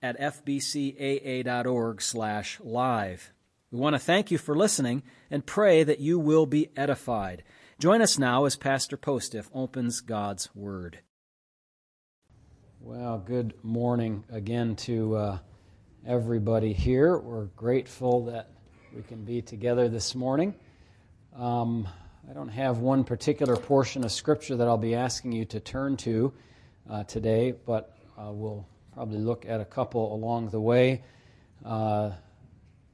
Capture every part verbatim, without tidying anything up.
at f b c a a dot org slash live. We want to thank you for listening and pray that you will be edified. Join us now as Pastor Postiff opens God's Word. Well, good morning again to uh, everybody here. We're grateful that we can be together this morning. Um, I don't have one particular portion of Scripture that I'll be asking you to turn to uh, today, but uh, we'll probably look at a couple along the way. Uh,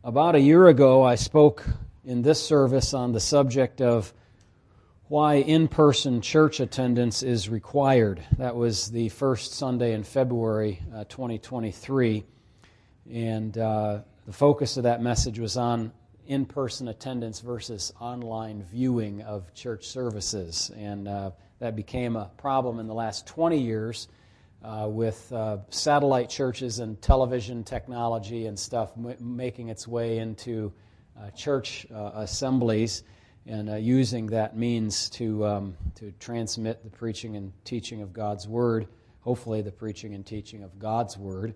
about a year ago, I spoke in this service on the subject of why in-person church attendance is required. That was the first Sunday in February uh, twenty twenty-three, and uh, the focus of that message was on in-person attendance versus online viewing of church services, and uh, that became a problem in the last twenty years. Uh, with uh, satellite churches and television technology and stuff m- making its way into uh, church uh, assemblies and uh, using that means to um, to transmit the preaching and teaching of God's Word, hopefully the preaching and teaching of God's Word.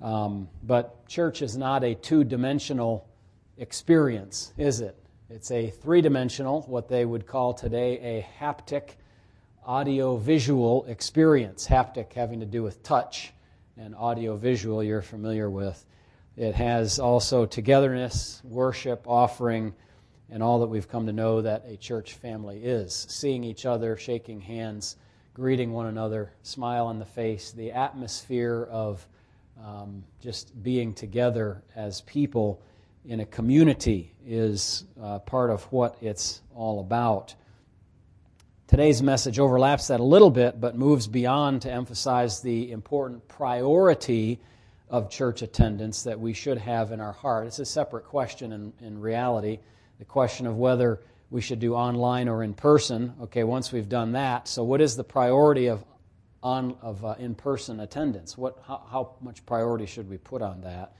Um, but church is not a two-dimensional experience, is it? It's a three-dimensional, what they would call today a haptic audio-visual experience, haptic having to do with touch, and audio-visual you're familiar with. It has also togetherness, worship, offering, and all that we've come to know that a church family is. Seeing each other, shaking hands, greeting one another, smile on the face, the atmosphere of um, just being together as people in a community is uh, part of what it's all about. Today's message overlaps that a little bit, but moves beyond to emphasize the important priority of church attendance that we should have in our heart. It's a separate question in, in reality, the question of whether we should do online or in person. Okay, once we've done that, so what is the priority of on of uh, in-person attendance? What how, how much priority should we put on that?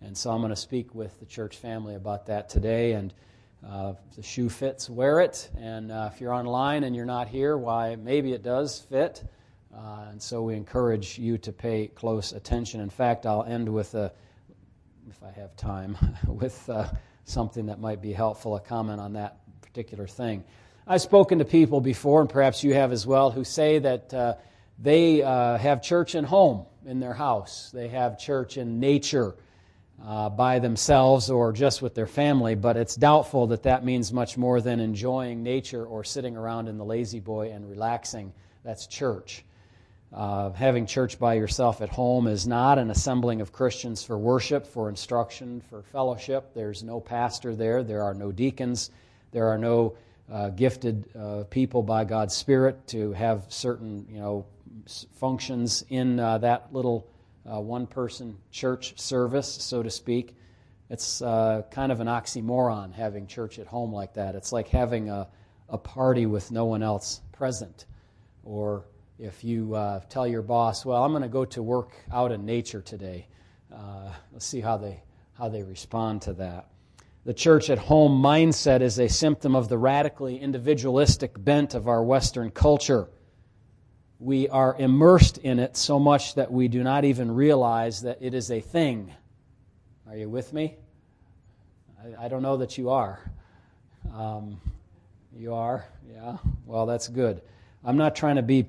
And so I'm going to speak with the church family about that today, and Uh, if the shoe fits, wear it. And uh, if you're online and you're not here, why, maybe it does fit. Uh, and so we encourage you to pay close attention. In fact, I'll end with, a, if I have time, with uh, something that might be helpful, a comment on that particular thing. I've spoken to people before, and perhaps you have as well, who say that uh, they uh, have church in home, in their house. They have church in nature. Uh, by themselves or just with their family, but it's doubtful that that means much more than enjoying nature or sitting around in the lazy boy and relaxing. That's church. Uh, having church by yourself at home is not an assembling of Christians for worship, for instruction, for fellowship. There's no pastor there. There are no deacons. There are no uh, gifted uh, people by God's Spirit to have certain, you know, functions in uh, that little Uh, one-person church service, so to speak. It's uh, kind of an oxymoron having church at home like that. It's like having a, a party with no one else present. Or if you uh, tell your boss, well, I'm going to go to work out in nature today. Uh, let's see how they, how they respond to that. The church at home mindset is a symptom of the radically individualistic bent of our Western culture. We are immersed in it so much that we do not even realize that it is a thing. Are you with me? I, I don't know that you are. Um, you are? Yeah? Well, that's good. I'm not trying to be,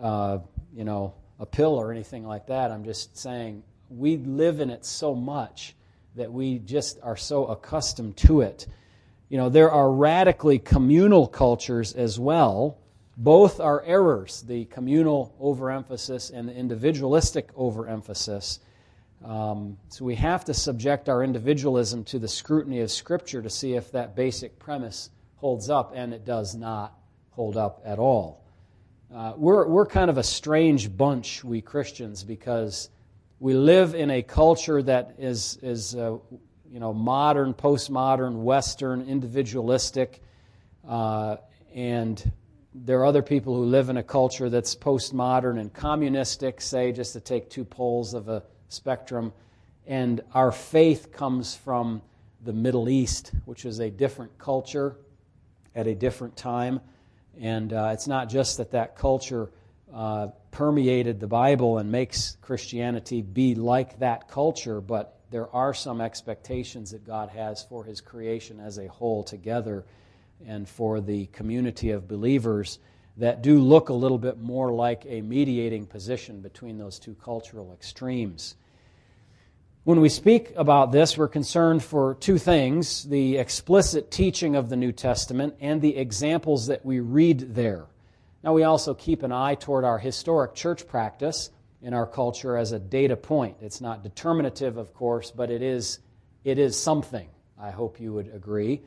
uh, you know, a pill or anything like that. I'm just saying we live in it so much that we just are so accustomed to it. You know, there are radically communal cultures as well. Both are errors, the communal overemphasis and the individualistic overemphasis. Um, so we have to subject our individualism to the scrutiny of Scripture to see if that basic premise holds up, and it does not hold up at all. Uh, we're, we're kind of a strange bunch, we Christians, because we live in a culture that is, is uh, you know, modern, postmodern, Western, individualistic, uh, and there are other people who live in a culture that's postmodern and communistic, say, just to take two poles of a spectrum. And our faith comes from the Middle East, which is a different culture at a different time. And uh, it's not just that that culture uh, permeated the Bible and makes Christianity be like that culture, but there are some expectations that God has for His creation as a whole together, and for the community of believers that do look a little bit more like a mediating position between those two cultural extremes. When we speak about this, we're concerned for two things: the explicit teaching of the New Testament and the examples that we read there. Now, we also keep an eye toward our historic church practice in our culture as a data point. It's not determinative, of course, but it is, it is something. I hope you would agree.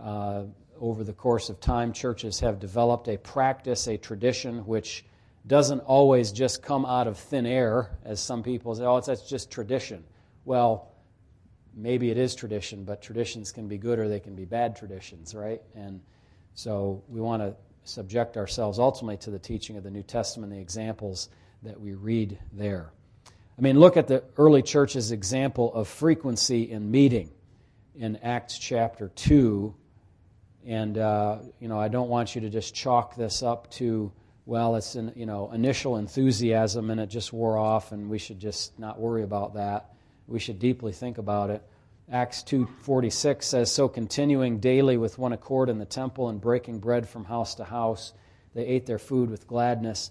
Uh, Over the course of time, churches have developed a practice, a tradition, which doesn't always just come out of thin air, as some people say, oh, that's just tradition. Well, maybe it is tradition, but traditions can be good or they can be bad traditions, right? And so we want to subject ourselves ultimately to the teaching of the New Testament, the examples that we read there. I mean, look at the early church's example of frequency in meeting in Acts chapter two. And, uh, you know, I don't want you to just chalk this up to, well, it's, an, you know, initial enthusiasm and it just wore off and we should just not worry about that. We should deeply think about it. Acts two forty-six says, so continuing daily with one accord in the temple and breaking bread from house to house, they ate their food with gladness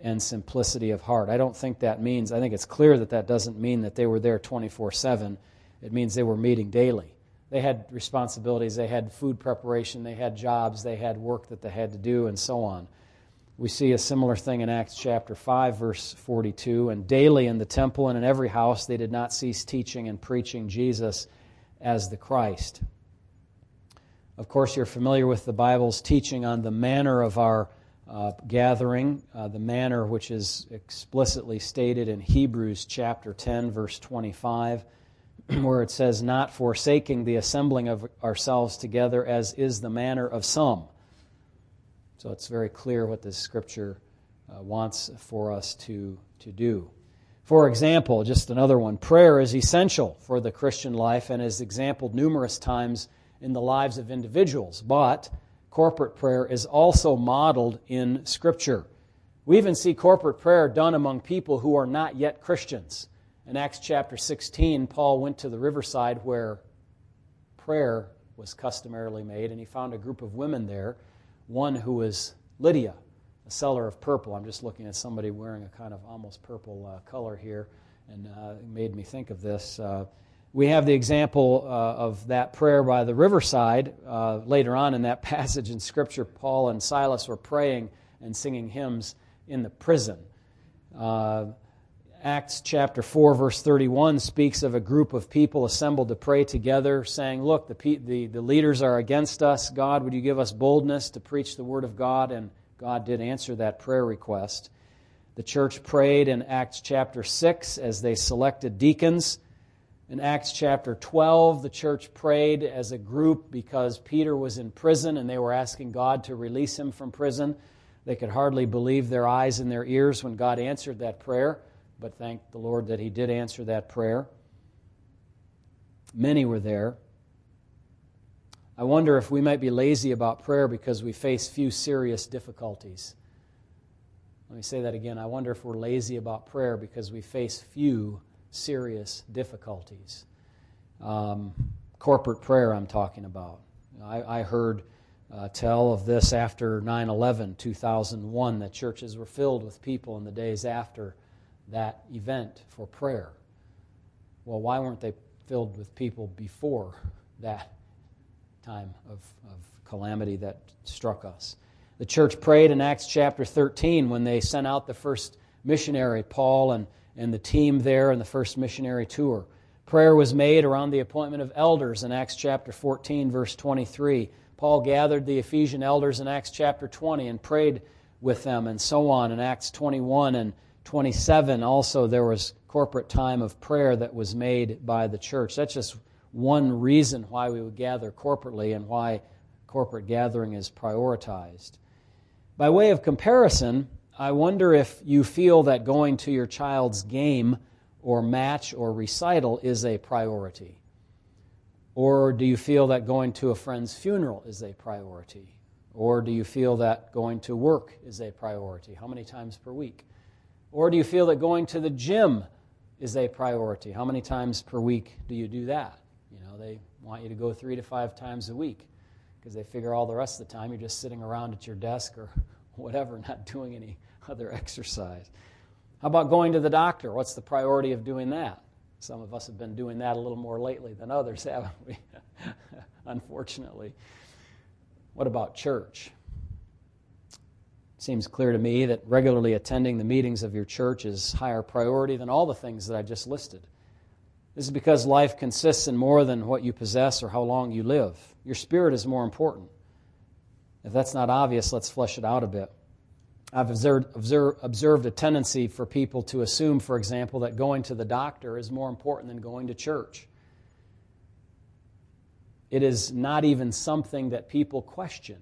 and simplicity of heart. I don't think that means, I think it's clear that that doesn't mean that they were there twenty-four seven. It means they were meeting daily. They had responsibilities, they had food preparation, they had jobs, they had work that they had to do, and so on. We see a similar thing in Acts chapter five, verse forty-two, and daily in the temple and in every house they did not cease teaching and preaching Jesus as the Christ. Of course, you're familiar with the Bible's teaching on the manner of our uh, gathering, uh, the manner which is explicitly stated in Hebrews chapter ten, verse twenty-five, where it says, not forsaking the assembling of ourselves together as is the manner of some. So it's very clear what this scripture uh, wants for us to, to do. For example, just another one, prayer is essential for the Christian life and is exampled numerous times in the lives of individuals, but corporate prayer is also modeled in Scripture. We even see corporate prayer done among people who are not yet Christians. In Acts chapter sixteen, Paul went to the riverside where prayer was customarily made, and he found a group of women there, one who was Lydia, a seller of purple. I'm just looking at somebody wearing a kind of almost purple uh, color here, and uh, it made me think of this. Uh, we have the example uh, of that prayer by the riverside. Uh, later on in that passage in Scripture, Paul and Silas were praying and singing hymns in the prison. Uh Acts chapter four, verse thirty-one speaks of a group of people assembled to pray together, saying, look, the, pe- the, the leaders are against us. God, would you give us boldness to preach the word of God? And God did answer that prayer request. The church prayed in Acts chapter six as they selected deacons. In Acts chapter twelve, the church prayed as a group because Peter was in prison and they were asking God to release him from prison. They could hardly believe their eyes and their ears when God answered that prayer. But thank the Lord that He did answer that prayer. Many were there. I wonder if we might be lazy about prayer because we face few serious difficulties. Let me say that again. I wonder if we're lazy about prayer because we face few serious difficulties. Um, corporate prayer I'm talking about. I, I heard uh, tell of this after nine eleven, two thousand one, that churches were filled with people in the days after that event for prayer. Well, why weren't they filled with people before that time of, of calamity that struck us? The church prayed in Acts chapter thirteen when they sent out the first missionary, Paul, and, and the team there in the first missionary tour. Prayer was made around the appointment of elders in Acts chapter fourteen, verse twenty-three. Paul gathered the Ephesian elders in Acts chapter twenty and prayed with them, and so on in Acts twenty-one and twenty-seven, also there was corporate time of prayer that was made by the church. That's just one reason why we would gather corporately and why corporate gathering is prioritized. By way of comparison, I wonder if you feel that going to your child's game or match or recital is a priority. Or do you feel that going to a friend's funeral is a priority? Or do you feel that going to work is a priority? How many times per week? Or do you feel that going to the gym is a priority? How many times per week do you do that? You know, they want you to go three to five times a week because they figure all the rest of the time you're just sitting around at your desk or whatever, not doing any other exercise. How about going to the doctor? What's the priority of doing that? Some of us have been doing that a little more lately than others, haven't we? Unfortunately. What about church? It seems clear to me that regularly attending the meetings of your church is higher priority than all the things that I've just listed. This is because life consists in more than what you possess or how long you live. Your spirit is more important. If that's not obvious, let's flesh it out a bit. I've observed, observed, observed a tendency for people to assume, for example, that going to the doctor is more important than going to church. It is not even something that people question.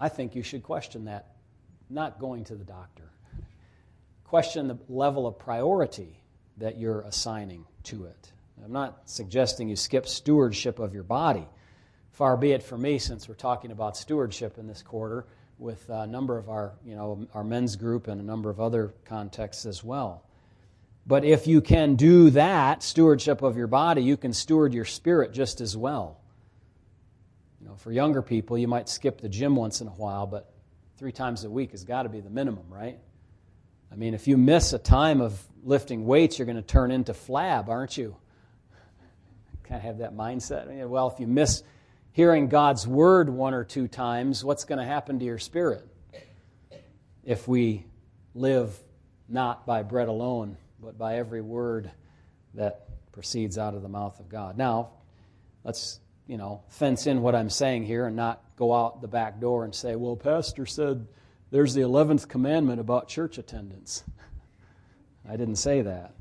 I think you should question that, not going to the doctor. Question the level of priority that you're assigning to it. I'm not suggesting you skip stewardship of your body. Far be it from me, since we're talking about stewardship in this quarter with a number of our, you know, our men's group and a number of other contexts as well. But if you can do that, stewardship of your body, you can steward your spirit just as well. You know, for younger people, you might skip the gym once in a while, but three times a week has got to be the minimum, right? I mean, if you miss a time of lifting weights, you're going to turn into flab, aren't you? Kind of have that mindset. I mean, well, if you miss hearing God's word one or two times, what's going to happen to your spirit if we live not by bread alone, but by every word that proceeds out of the mouth of God? Now, let's, you know, fence in what I'm saying here and not go out the back door and say, well, Pastor said there's the eleventh commandment about church attendance. I didn't say that.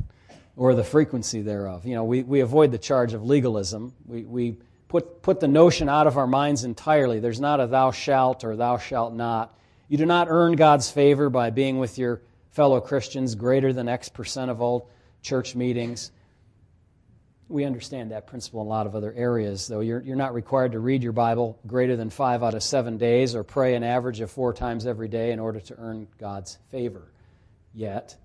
Or the frequency thereof. You know, we, we avoid the charge of legalism. We we put put the notion out of our minds entirely. There's not a thou shalt or thou shalt not. You do not earn God's favor by being with your fellow Christians greater than X percent of all church meetings. We understand that principle in a lot of other areas, though. You're, you're not required to read your Bible greater than five out of seven days or pray an average of four times every day in order to earn God's favor. Yet,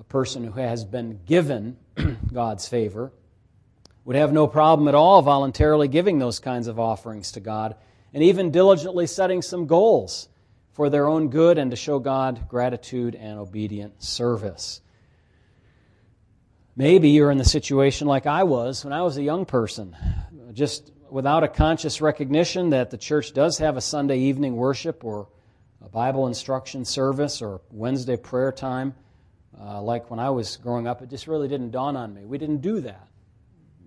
a person who has been given God's favor would have no problem at all voluntarily giving those kinds of offerings to God and even diligently setting some goals for their own good and to show God gratitude and obedient service. Maybe you're in the situation like I was when I was a young person, just without a conscious recognition that the church does have a Sunday evening worship or a Bible instruction service or Wednesday prayer time. Uh, like when I was growing up, it just really didn't dawn on me. We didn't do that.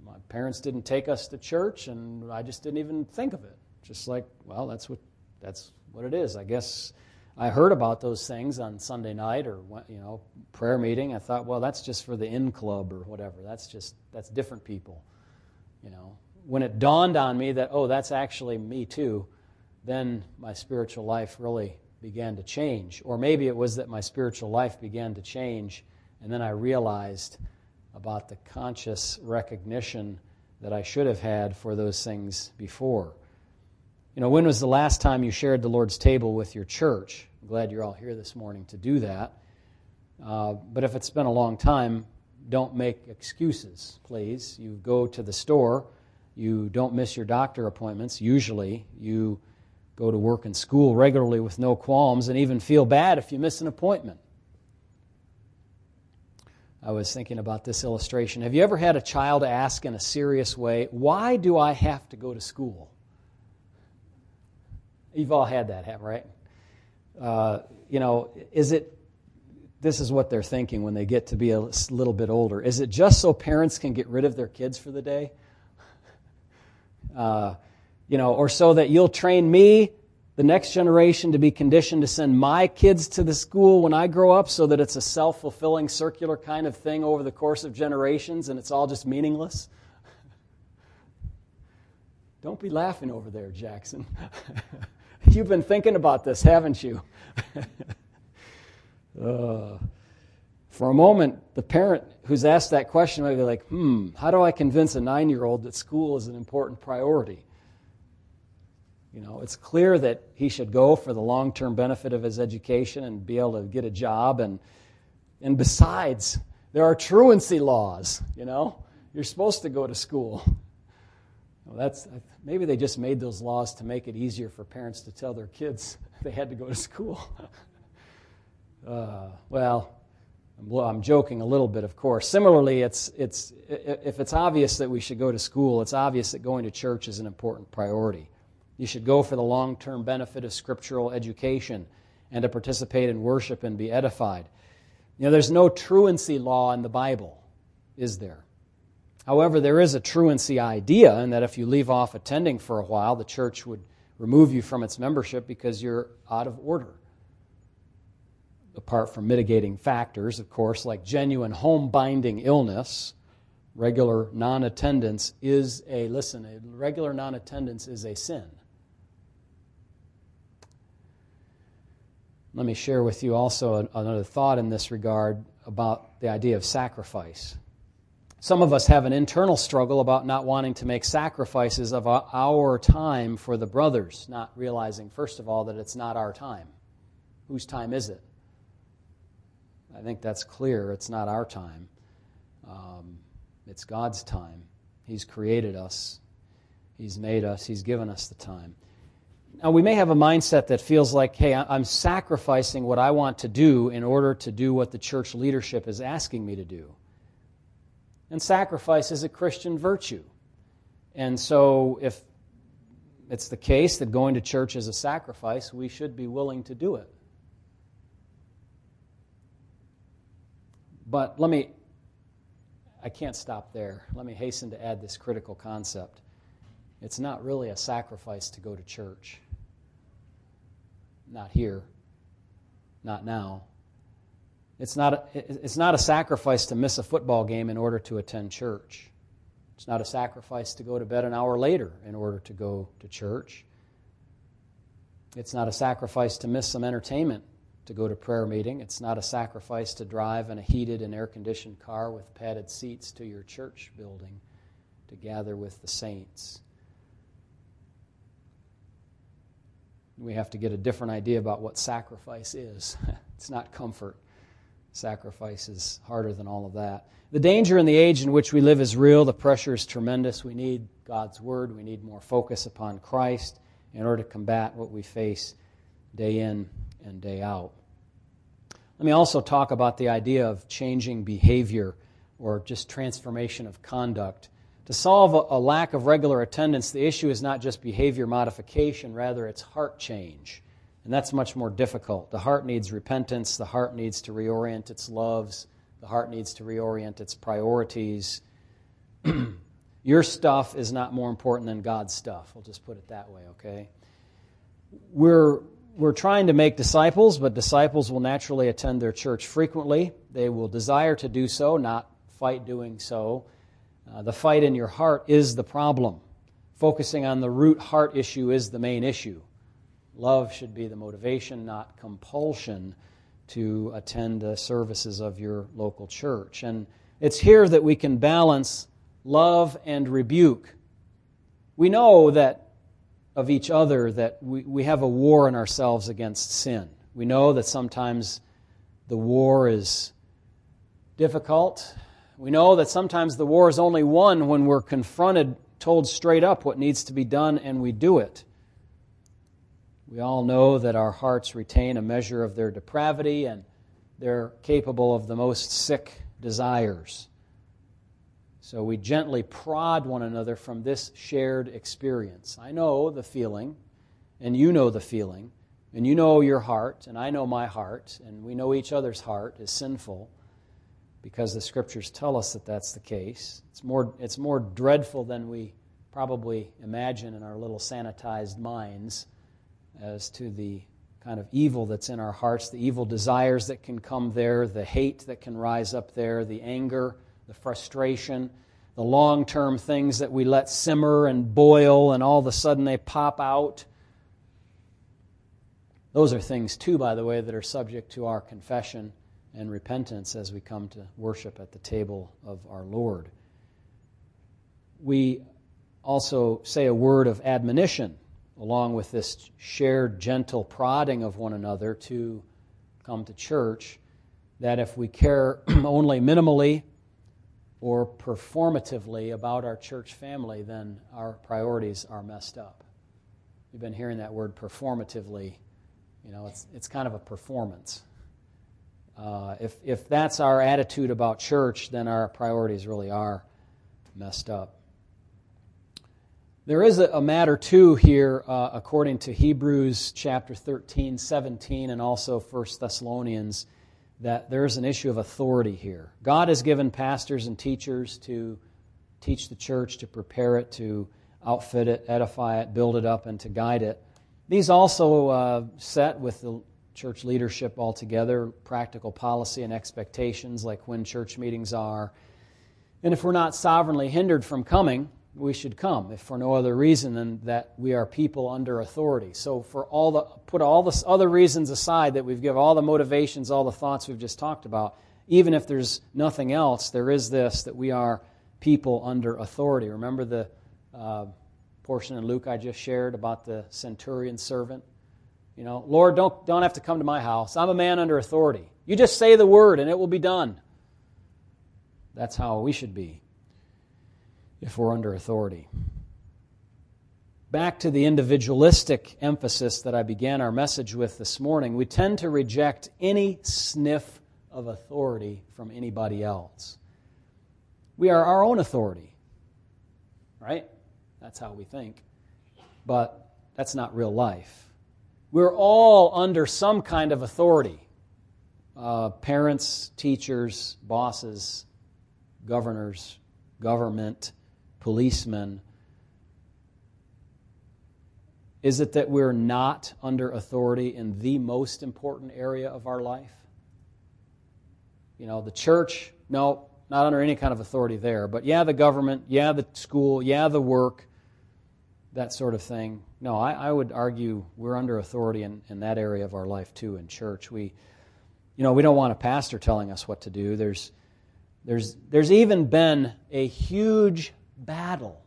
My parents didn't take us to church, and I just didn't even think of it. Just like, well, that's what that's what it is. I guess I heard about those things on Sunday night or, you know, prayer meeting. I thought, well, that's just for the in club or whatever. That's just, that's different people, you know. When it dawned on me that, oh, that's actually me too, then my spiritual life really began to change. Or maybe it was that my spiritual life began to change, and then I realized about the conscious recognition that I should have had for those things before. You know, when was the last time you shared the Lord's table with your church? I'm glad you're all here this morning to do that. Uh, but if it's been a long time, don't make excuses, please. You go to the store. You don't miss your doctor appointments, usually. You go to work and school regularly with no qualms and even feel bad if you miss an appointment. I was thinking about this illustration. Have you ever had a child ask in a serious way, why do I have to go to school? You've all had that, haven't you, right? Uh, you know, is it, this is what they're thinking when they get to be a little bit older. Is it just so parents can get rid of their kids for the day? uh You know, or so that you'll train me the next generation to be conditioned to send my kids to the school when I grow up so that it's a self-fulfilling circular kind of thing over the course of generations and it's all just meaningless? Don't be laughing over there, Jackson. You've been thinking about this, haven't you? uh, for a moment, the parent who's asked that question might be like, hmm, how do I convince a nine-year-old that school is an important priority? You know, it's clear that he should go for the long-term benefit of his education and be able to get a job. And, and besides, there are truancy laws, you know. You're supposed to go to school. Well, that's maybe they just made those laws to make it easier for parents to tell their kids they had to go to school. uh, well, I'm, I'm joking a little bit, of course. Similarly, it's it's if it's obvious that we should go to school, it's obvious that going to church is an important priority. You should go for the long-term benefit of scriptural education and to participate in worship and be edified. You know, there's no truancy law in the Bible, is there? However, there is a truancy idea in that if you leave off attending for a while, the church would remove you from its membership because you're out of order. Apart from mitigating factors, of course, like genuine home-binding illness, regular non-attendance is a, listen, a regular non-attendance is a sin. Let me share with you also another thought in this regard about the idea of sacrifice. Some of us have an internal struggle about not wanting to make sacrifices of our time for the brothers, not realizing, first of all, that it's not our time. Whose time is it? I think that's clear. It's not our time. Um, it's God's time. He's created us. He's made us. He's given us the time. Now, we may have a mindset that feels like, hey, I'm sacrificing what I want to do in order to do what the church leadership is asking me to do. And sacrifice is a Christian virtue. And so if it's the case that going to church is a sacrifice, we should be willing to do it. But let me, I can't stop there. Let me hasten to add this critical concept. It's not really a sacrifice to go to church. Not here. Not now. It's not, a, it's not a sacrifice to miss a football game in order to attend church. It's not a sacrifice to go to bed an hour later in order to go to church. It's not a sacrifice to miss some entertainment to go to prayer meeting. It's not a sacrifice to drive in a heated and air-conditioned car with padded seats to your church building to gather with the saints. We have to get a different idea about what sacrifice is. It's not comfort. Sacrifice is harder than all of that. The danger in the age in which we live is real. The pressure is tremendous. We need God's Word. We need more focus upon Christ in order to combat what we face day in and day out. Let me also talk about the idea of changing behavior or just transformation of conduct. To solve a lack of regular attendance, the issue is not just behavior modification, rather it's heart change. And that's much more difficult. The heart needs repentance. The heart needs to reorient its loves. The heart needs to reorient its priorities. Your stuff is not more important than God's stuff. We'll just put it that way, okay? We're, we're trying to make disciples, but disciples will naturally attend their church frequently. They will desire to do so, not fight doing so. Uh, the fight in your heart is the problem. Focusing on the root heart issue is the main issue. Love should be the motivation, not compulsion, to attend the services of your local church. And it's here that we can balance love and rebuke. We know that of each other that we, we have a war in ourselves against sin. We know that sometimes the war is difficult. We know that sometimes the war is only won when we're confronted, told straight up what needs to be done, and we do it. We all know that our hearts retain a measure of their depravity and they're capable of the most sick desires. So we gently prod one another from this shared experience. I know the feeling, and you know the feeling, and you know your heart, and I know my heart, and we know each other's heart is sinful because the Scriptures tell us that that's the case. It's more, it's more dreadful than we probably imagine in our little sanitized minds. as to the kind of evil that's in our hearts, the evil desires that can come there, the hate that can rise up there, the anger, the frustration, the long-term things that we let simmer and boil and all of a sudden they pop out. Those are things, too, by the way, that are subject to our confession and repentance as we come to worship at the table of our Lord. We also say a word of admonition along with this shared gentle prodding of one another to come to church, that if we care only minimally or performatively about our church family, then our priorities are messed up. We've been hearing that word performatively. You know, it's it's kind of a performance. Uh, if if that's our attitude about church, then our priorities really are messed up. There is a, a matter, too, here, uh, according to Hebrews chapter thirteen, seventeen, and also First Thessalonians, that there is an issue of authority here. God has given pastors and teachers to teach the church, to prepare it, to outfit it, edify it, build it up, and to guide it. These also uh, set with the church leadership altogether, practical policy and expectations like when church meetings are. And if we're not sovereignly hindered from coming, we should come, if for no other reason than that we are people under authority. So for all the put all the other reasons aside that we've given, all the motivations, all the thoughts we've just talked about, even if there's nothing else, there is this, that we are people under authority. Remember the uh, portion in Luke I just shared about the centurion servant? You know, Lord, don't, don't have to come to my house. I'm a man under authority. You just say the word and it will be done. That's how we should be if we're under authority. Back to the individualistic emphasis that I began our message with this morning, we tend to reject any sniff of authority from anybody else. We are our own authority, right? That's how we think. But that's not real life. We're all under some kind of authority. Uh, parents, teachers, bosses, governors, government, policemen. Is it that we're not under authority in the most important area of our life? You know, the church, no, not under any kind of authority there. But yeah, the government, yeah, the school, yeah, the work, that sort of thing. No, I, I would argue we're under authority in, in that area of our life too, in church. We, you know, we don't want a pastor telling us what to do. There's There's, there's even been a huge battle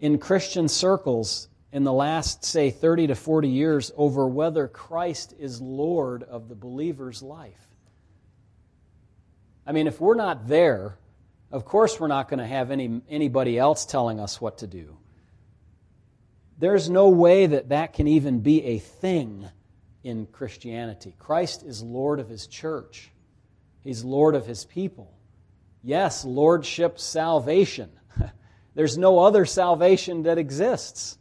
in Christian circles in the last, say, thirty to forty years over whether Christ is Lord of the believer's life. I mean, if we're not there, of course we're not going to have any anybody else telling us what to do. There's no way that that can even be a thing in Christianity. Christ is Lord of His church. He's Lord of His people. Yes, lordship salvation. There's no other salvation that exists.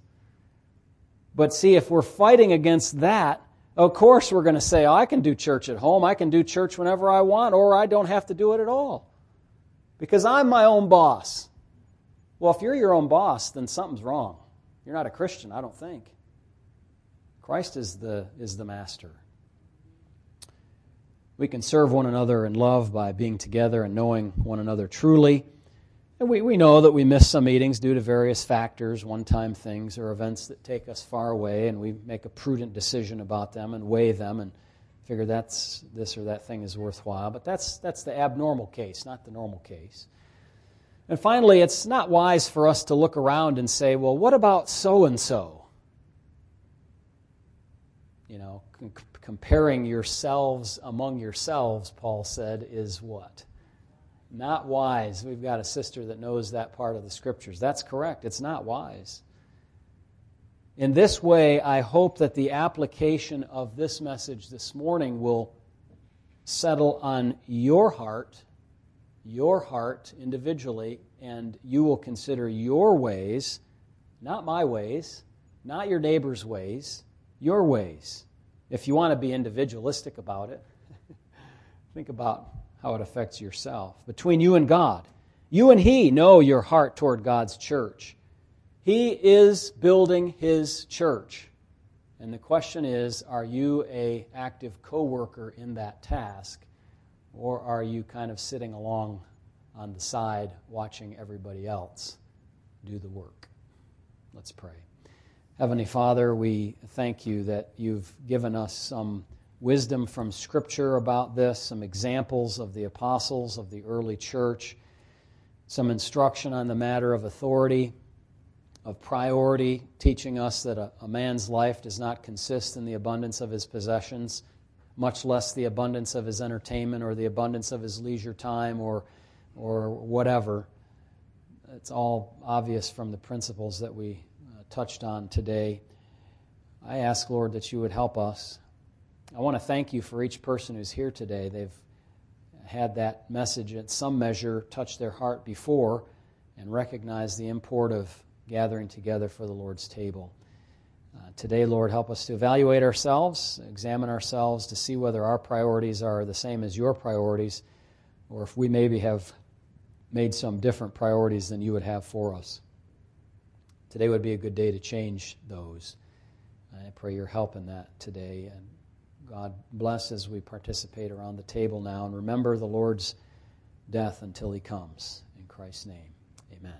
But see, if we're fighting against that, of course we're going to say, oh, I can do church at home, I can do church whenever I want, or I don't have to do it at all because I'm my own boss. Well, if you're your own boss, then something's wrong. You're not a Christian, I don't think. Christ is the, is the master. We can serve one another in love by being together and knowing one another truly. And we, we know that we miss some meetings due to various factors, one-time things or events that take us far away, and we make a prudent decision about them and weigh them and figure that's this or that thing is worthwhile. But that's that's the abnormal case, not the normal case. And finally, it's not wise for us to look around and say, well, what about so-and-so? You know, c- Comparing yourselves among yourselves, Paul said, is what? Not wise. We've got a sister that knows that part of the Scriptures. That's correct. It's not wise. In this way, I hope that the application of this message this morning will settle on your heart, your heart individually, and you will consider your ways, not my ways, not your neighbor's ways, your ways. If you want to be individualistic about it, think about how it affects yourself. Between you and God, you and He know your heart toward God's church. He is building His church. And the question is, are you an active coworker in that task, or are you kind of sitting along on the side watching everybody else do the work? Let's pray. Heavenly Father, we thank you that you've given us some wisdom from Scripture about this, some examples of the apostles of the early church, some instruction on the matter of authority, of priority, teaching us that a, a man's life does not consist in the abundance of his possessions, much less the abundance of his entertainment or the abundance of his leisure time or, or whatever. It's all obvious from the principles that we touched on today. I ask, Lord, that you would help us. I want to thank you for each person who's here today. They've had that message in some measure touch their heart before and recognize the import of gathering together for the Lord's table. Uh, today, Lord, help us to evaluate ourselves, examine ourselves to see whether our priorities are the same as your priorities, or if we maybe have made some different priorities than you would have for us. Today would be a good day to change those. I pray your help in that today. And God bless as we participate around the table now. And remember the Lord's death until he comes. In Christ's name, amen.